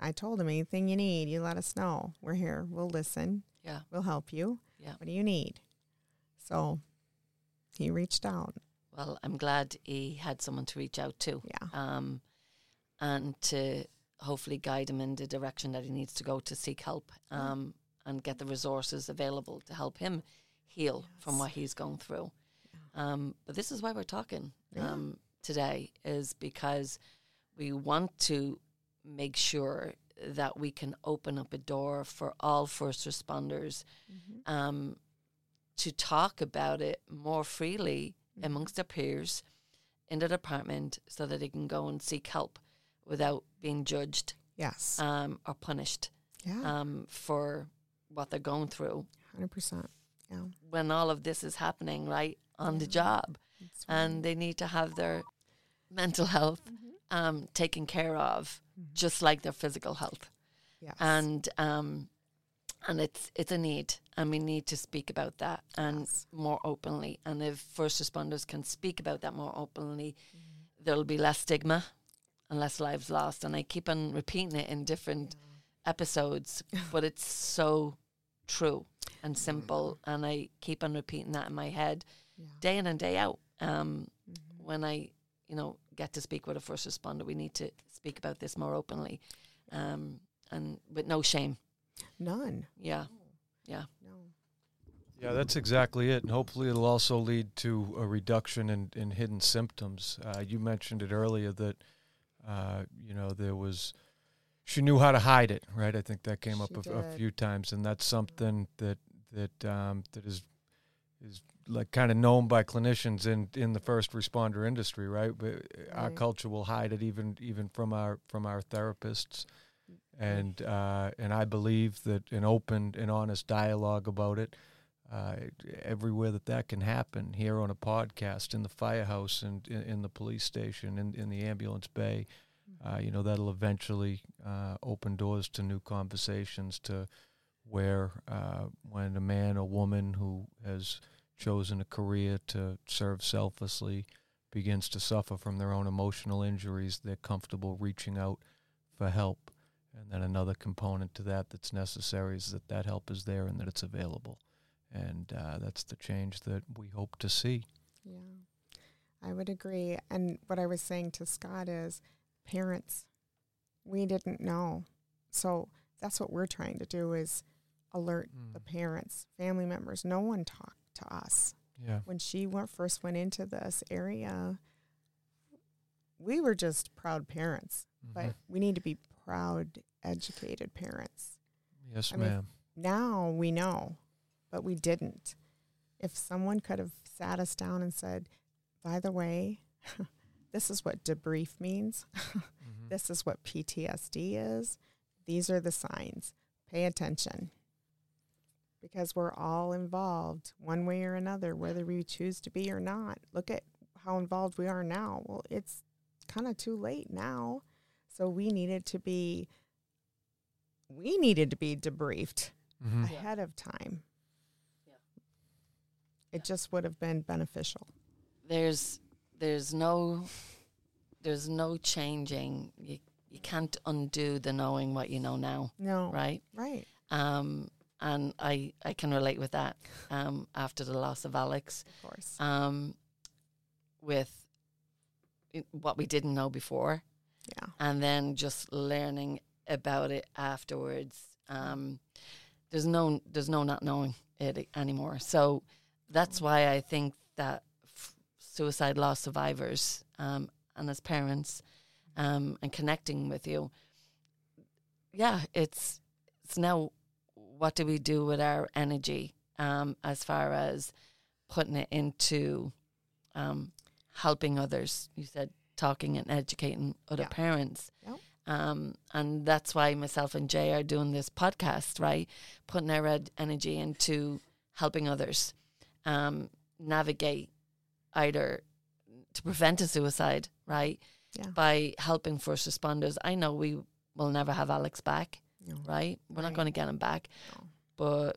I told him, anything you need, you let us know. We're here. We'll listen. Yeah. We'll help you. Yeah. What do you need? So he reached out. Well, I'm glad he had someone to reach out to. Yeah. Um, and to hopefully guide him in the direction that he needs to go to seek help um, mm. and get the resources available to help him heal yes. from what he's going through. Yeah. Um, but this is why we're talking um, yeah. today, is because we want to make sure that we can open up a door for all first responders mm-hmm. um, to talk about it more freely mm-hmm. amongst their peers in their department, so that they can go and seek help without being judged yes, um, or punished yeah. um, for what they're going through. one hundred percent. Yeah. When all of this is happening, right, on yeah. the job. That's right. And they need to have their mental health mm-hmm. um, taken care of, mm-hmm. just like their physical health. Yes. And um, and it's it's a need, and we need to speak about that and yes. more openly. And if first responders can speak about that more openly, mm-hmm. there will be less stigma and less lives lost. And I keep on repeating it in different yeah. episodes, but it's so true and simple. Mm-hmm. And I keep on repeating that in my head yeah. day in and day out. Um, mm-hmm. When I, you know, get to speak with a first responder, we need to speak about this more openly um, and with no shame. None. Yeah. No. Yeah. No. Yeah, that's exactly it. And hopefully it'll also lead to a reduction in, in hidden symptoms. Uh, you mentioned it earlier that Uh, you know, there was, she knew how to hide it, right? I think that came she up a, a few times, and that's something that that um, that is is like kind of known by clinicians in, in the first responder industry, right? But right. our culture will hide it even even from our from our therapists, and uh, and I believe that an open and honest dialogue about it, uh, everywhere that that can happen, here on a podcast, in the firehouse, and in, in the police station, in, in the ambulance bay, uh, you know, that'll eventually uh, open doors to new conversations, to where uh, when a man or woman who has chosen a career to serve selflessly begins to suffer from their own emotional injuries, they're comfortable reaching out for help. And then another component to that that's necessary is that that help is there and that it's available. And uh, that's the change that we hope to see. Yeah, I would agree. And what I was saying to Scott is, parents, we didn't know. So that's what we're trying to do, is alert mm. the parents, family members. No one talked to us. Yeah. When she went, first went into this area, we were just proud parents. Mm-hmm. But we need to be proud, educated parents. Yes, I ma'am. Mean, now we know. But we didn't. If someone could have sat us down and said, by the way, this is what debrief means. mm-hmm. This is what P T S D is. These are the signs. Pay attention. Because we're all involved one way or another, whether we choose to be or not. Look at how involved we are now. Well, it's kind of too late now. So we needed to be, we needed to be debriefed mm-hmm. ahead yeah. of time. It just would have been beneficial. There's, there's no, there's no changing. You, you can't undo the knowing what you know now. No. Right. Right. Um, and I, I can relate with that. Um, after the loss of Alex, of course. Um, with it, what we didn't know before. Yeah. And then just learning about it afterwards. Um, there's no, there's no not knowing it anymore. So. That's why I think that f- suicide loss survivors um, and as parents um, and connecting with you, yeah, it's it's now what do we do with our energy um, as far as putting it into um, helping others. You said talking and educating other yeah. parents. Yeah. Um, and that's why myself and Jay are doing this podcast, right? Putting our ed- energy into helping others. Um, navigate either to prevent a suicide, right? Yeah. By helping first responders. I know we will never have Alex back, no. right? We're right. not going to get him back. No. But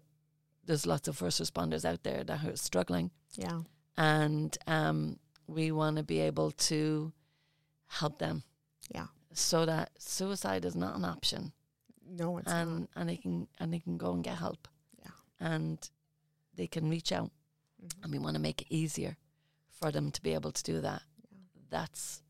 there's lots of first responders out there that are struggling. Yeah. And um, we want to be able to help them. Yeah. So that suicide is not an option. No, it's and, not. And they can, and they can go and get help. Yeah. And they can reach out. Mm-hmm. And we want to make it easier for them to be able to do that. Yeah. That's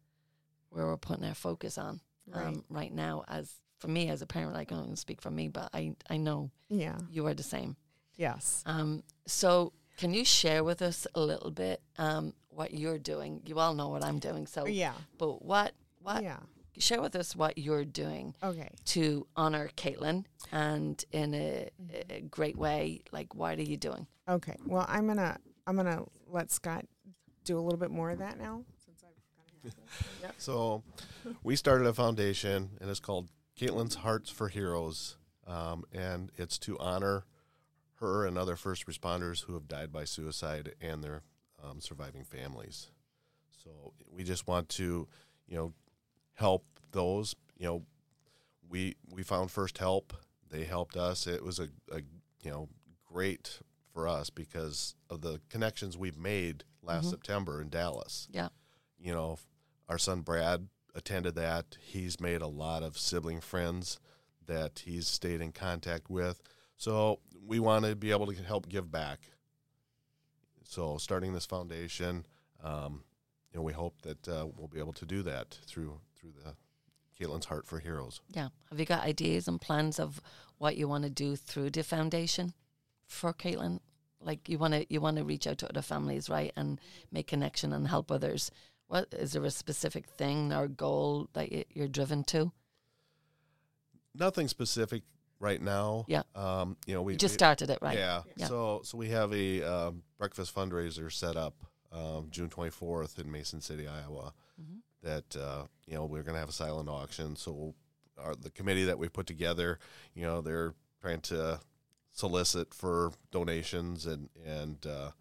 where we're putting our focus on right. Um, right now. As for me, as a parent, I can only speak for me, but I, I know yeah. you are the same. Yes. Um. So can you share with us a little bit um what you're doing? You all know what I'm doing. So yeah. But what what yeah. share with us what you're doing. Okay. To honor Caitlin and in a, a great way. Like, what are you doing? Okay. Well, I'm gonna I'm gonna let Scott do a little bit more of that now. Since I've kind of yep. So we started a foundation, and it's called Caitlin's Hearts for Heroes, um, and it's to honor her and other first responders who have died by suicide and their um, surviving families. So we just want to, you know, help those. You know, we we found First Help. They helped us. It was a, a you know, great for us because of the connections we've made last mm-hmm. September in Dallas. Yeah. You know, our son Brad attended that. He's made a lot of sibling friends that he's stayed in contact with. So we want to be able to help give back. So starting this foundation, um, you know, we hope that uh, we'll be able to do that through through the Caitlin's Heart for Heroes. Yeah. Have you got ideas and plans of what you want to do through the foundation for Caitlin? Like, you want to you want to reach out to other families, right, and make connection and help others. What is there a specific thing or goal that you're driven to? Nothing specific. Right now, yeah, um, you know, we you just we, started it, right? Yeah. yeah. So, so we have a uh, breakfast fundraiser set up um, June twenty-fourth in Mason City, Iowa. Mm-hmm. That uh, you know, we're going to have a silent auction. So, our, the committee that we put together, you know, they're trying to solicit for donations, and and uh,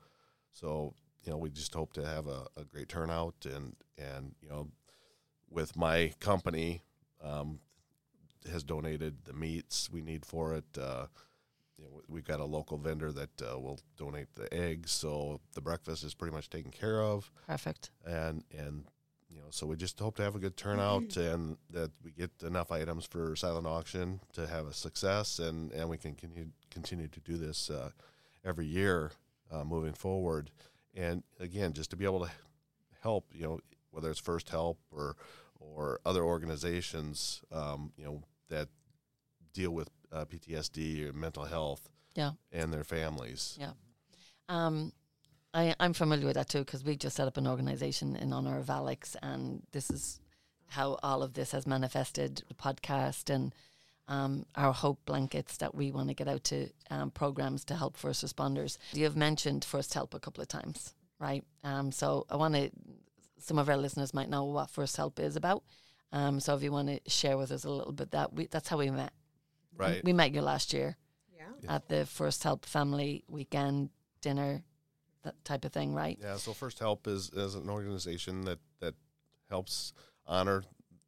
so you know, we just hope to have a, a great turnout, and and you know, with my company. Um, has donated the meats we need for it. Uh, you know, we've got a local vendor that uh, will donate the eggs, so the breakfast is pretty much taken care of. Perfect. And, and you know, so we just hope to have a good turnout mm-hmm. and that we get enough items for silent auction to have a success, and, and we can continue, continue to do this uh, every year uh, moving forward. And, again, just to be able to help, you know, whether it's First Help or or other organizations, um, you know, that deal with uh, P T S D or mental health yeah. and their families. Yeah. Um, I, I'm familiar with that too, because we just set up an organization in honor of Alex, and this is how all of this has manifested, the podcast and um, our hope blankets that we want to get out to um, programs to help first responders. You have mentioned First Help a couple of times, right? Um, so I want to, some of our listeners might know what First Help is about. Um, so if you want to share with us a little bit, that we, that's how we met. Right. We, we met you last year yeah. yeah. at the First Help family weekend dinner, that type of thing, right? Yeah, so First Help is, is an organization that, that helps honor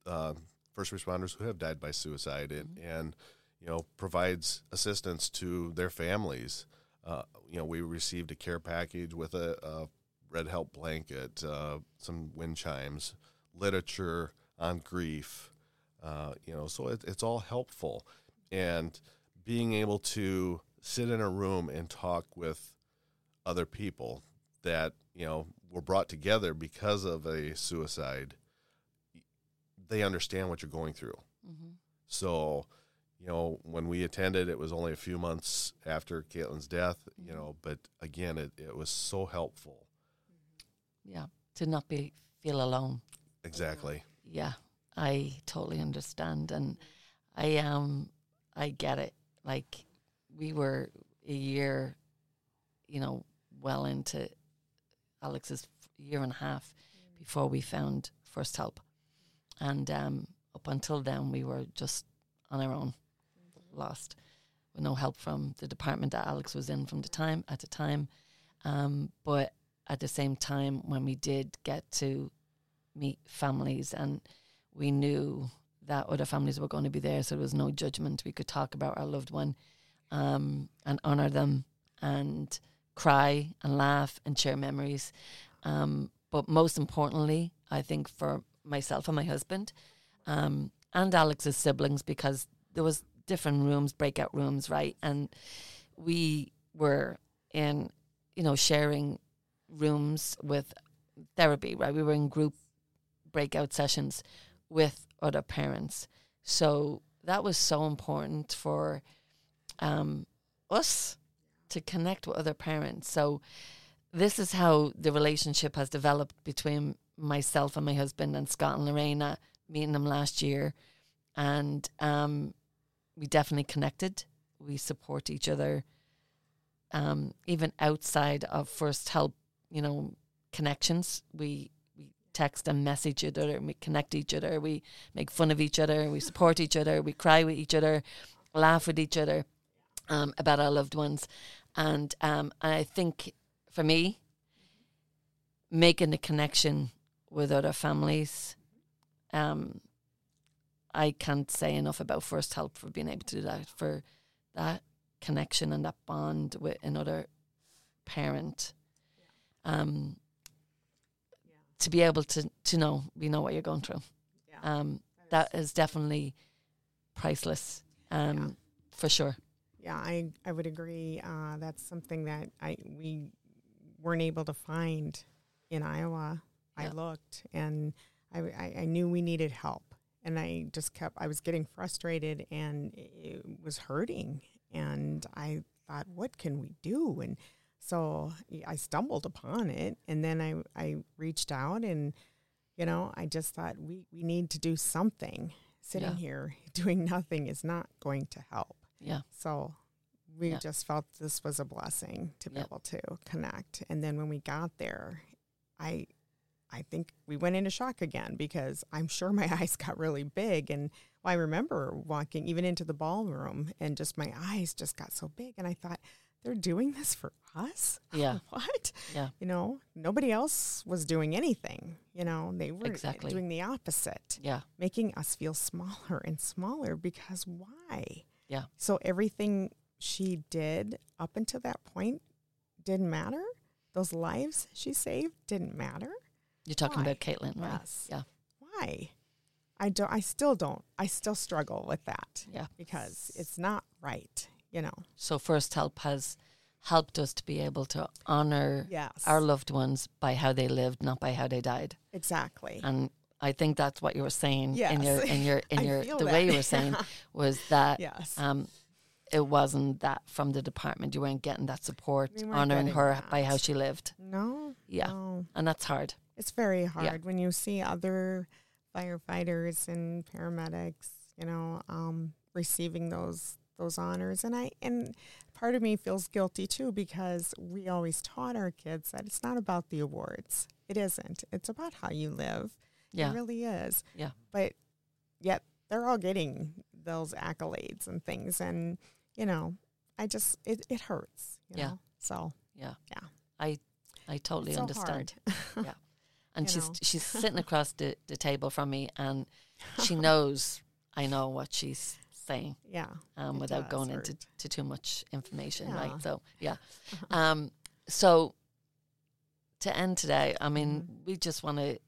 uh, first responders who have died by suicide and, mm-hmm. and you know, provides assistance to their families. Uh, you know, we received a care package with a, a red help blanket, uh, some wind chimes, literature on grief, uh, you know, so it, it's all helpful. And being able to sit in a room and talk with other people that, you know, were brought together because of a suicide, they understand what you're going through. Mm-hmm. So, you know, when we attended, it was only a few months after Caitlin's death, mm-hmm. you know, but again, it, it was so helpful. Yeah, to not be feel alone. Exactly. Yeah, I totally understand, and I um I get it. Like, we were a year, you know, well into Alex's year and a half before we found First Help, and um, up until then we were just on our own, mm-hmm. lost, with no help from the department that Alex was in from the time at the time, um, but. At the same time, when we did get to meet families, and we knew that other families were going to be there, so there was no judgment. We could talk about our loved one um, and honor them and cry and laugh and share memories. Um, but most importantly, I think for myself and my husband um, and Alex's siblings, because there was different rooms, breakout rooms, right? And we were in you know, sharing rooms with therapy, right? We were in group breakout sessions with other parents. So that was so important for um, us to connect with other parents. So this is how the relationship has developed between myself and my husband and Scott and Lorena, meeting them last year. And um, we definitely connected. We support each other, um, even outside of First Help, you know, connections. We we text and message each other, and we connect each other, we make fun of each other, we support each other, we cry with each other, laugh with each other um, about our loved ones. And um, I think for me, making the connection with other families, um, I can't say enough about First Help for being able to do that, for that connection and that bond with another parent. Yeah. Um, yeah. To be able to, to know, we know what you're going through. Yeah. Um, that is definitely priceless, um, yeah. for sure. Yeah, I, I would agree. Uh, that's something that I we weren't able to find in Iowa. Yeah. I looked, and I, I, I knew we needed help. And I just kept, I was getting frustrated, and it was hurting. And I thought, what can we do? And so I stumbled upon it. And then I, I reached out, and, you know, I just thought we, we need to do something. Sitting yeah. here doing nothing is not going to help. Yeah. So we yeah. just felt this was a blessing to be yeah. able to connect. And then when we got there, I I think we went into shock again, because I'm sure my eyes got really big. And I remember walking even into the ballroom, and just my eyes just got so big. And I thought, they're doing this for us? Yeah. What? Yeah. You know, nobody else was doing anything. You know, they were exactly. doing the opposite. Yeah. Making us feel smaller and smaller, because why? Yeah. So everything she did up until that point didn't matter. Those lives she saved didn't matter. You're talking Why? About Caitlin, right? Yes. Yeah. Why? I don't. I still don't. I still struggle with that. Yeah. Because it's not right, you know. So First Help has helped us to be able to honor yes. our loved ones by how they lived, not by how they died. Exactly. And I think that's what you were saying yes. in your in your in your the that. way you were saying was that yes. um it wasn't that from the department. You weren't getting that support, we honoring her that. by how she lived. No. Yeah. No. And that's hard. It's very hard yeah. when you see other firefighters and paramedics, you know, um, receiving those those honors. And I and part of me feels guilty, too, because we always taught our kids that it's not about the awards. It isn't. It's about how you live. Yeah. It really is. Yeah. But yet they're all getting those accolades and things. And, you know, I just, it, it hurts. You yeah. know? So, yeah. Yeah. I, I totally it's understand. So hard. yeah. And you know. she's she's sitting across the, the table from me, and she knows I know what she's saying. Yeah. Um, without going hurt. into to too much information, yeah. right? So yeah. Um. So to end today, I mean, mm-hmm. we just want to.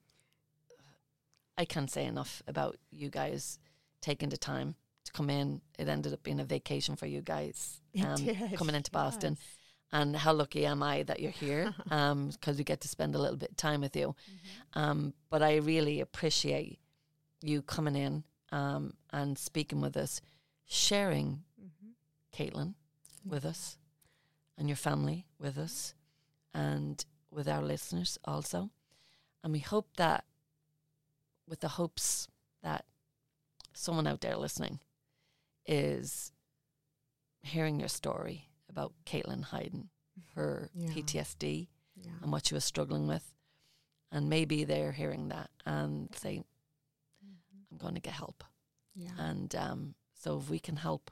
I can't say enough about you guys taking the time to come in. It ended up being a vacation for you guys. Um, it did. Coming into Boston. Yes. And how lucky am I that you're here, because um, we get to spend a little bit of time with you. Mm-hmm. Um, but I really appreciate you coming in um, and speaking with us, sharing mm-hmm. Caitlin with us and your family with us and with our listeners also. And we hope that, with the hopes that someone out there listening is hearing your story about Caitlin Hayden, her yeah. P T S D yeah. and what she was struggling with. And maybe they're hearing that and say, mm-hmm. I'm going to get help. Yeah. And um, so if we can help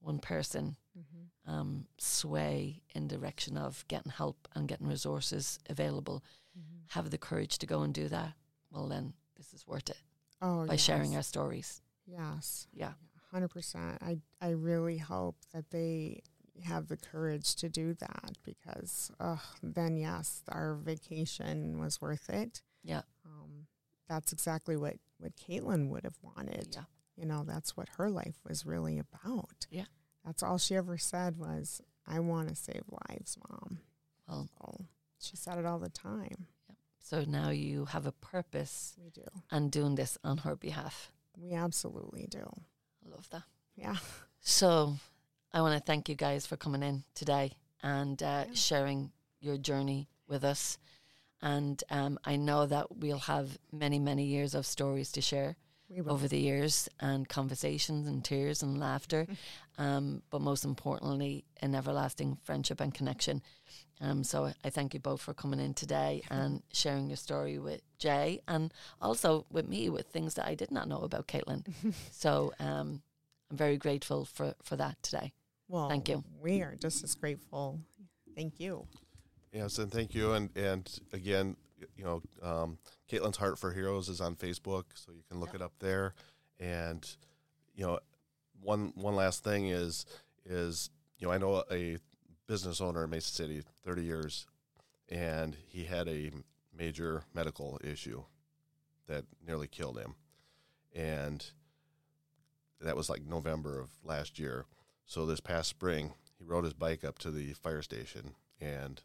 one person mm-hmm. um, sway in direction of getting help and getting resources available, mm-hmm. have the courage to go and do that, well then this is worth it. Oh, by yes. sharing our stories. Yes. Yeah. one hundred percent. I, I really hope that they have the courage to do that, because uh, then yes, our vacation was worth it. Yeah. Um, that's exactly what, what Caitlin would have wanted. Yeah. You know, that's what her life was really about. Yeah. That's all she ever said was, I want to save lives, Mom. difficult. Oh, she said it all the time. Yep. So now you have a purpose. We do. And doing this on her behalf. We absolutely do. I love that. Yeah. So I want to thank you guys for coming in today and uh, yeah. sharing your journey with us. And um, I know that we'll have many, many years of stories to share over the years, and conversations and tears and laughter. Um, but most importantly, an everlasting friendship and connection. Um, so I thank you both for coming in today and sharing your story with Jay, and also with me, with things that I did not know about Caitlin. So um, I'm very grateful for, for that today. Well, thank you. We are just as grateful. Thank you. Yes, and thank you. And, and again, you know, um, Caitlin's Heart for Heroes is on Facebook, so you can look yep. it up there. And, you know, one one last thing is, is you know, I know a business owner in Mason City, thirty years, and he had a major medical issue that nearly killed him. And that was like November of last year. So this past spring, he rode his bike up to the fire station and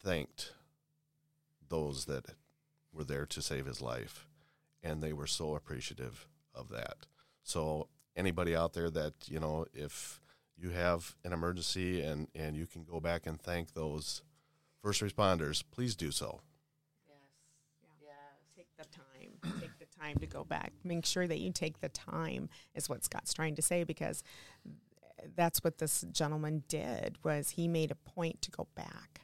thanked those that were there to save his life, and they were so appreciative of that. So anybody out there that, you know, if you have an emergency and, and you can go back and thank those first responders, please do so. Yes. Yeah. Yeah. Take the time. Take the time to go back. Make sure that you take the time is what Scott's trying to say, because that's what this gentleman did, was he made a point to go back.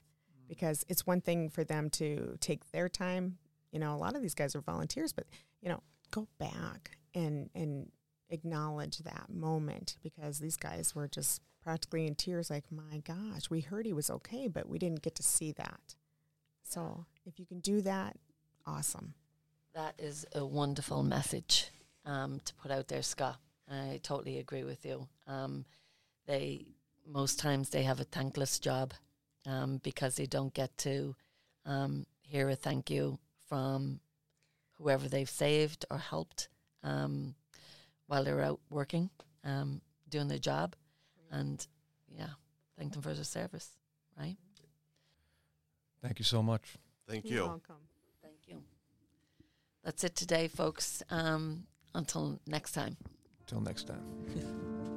Because it's one thing for them to take their time. You know, a lot of these guys are volunteers, but, you know, go back and and acknowledge that moment, because these guys were just practically in tears like, my gosh, we heard he was okay, but we didn't get to see that. So if you can do that, awesome. That is a wonderful message um, to put out there, Scott. I totally agree with you. Um, they, most times they have a thankless job. Um, because they don't get to um, hear a thank you from whoever they've saved or helped um, while they're out working, um, doing their job. And, yeah, thank them for their service, right? Thank you so much. Thank you. You're welcome. Thank you. That's it today, folks. Um, until next time. Until next time.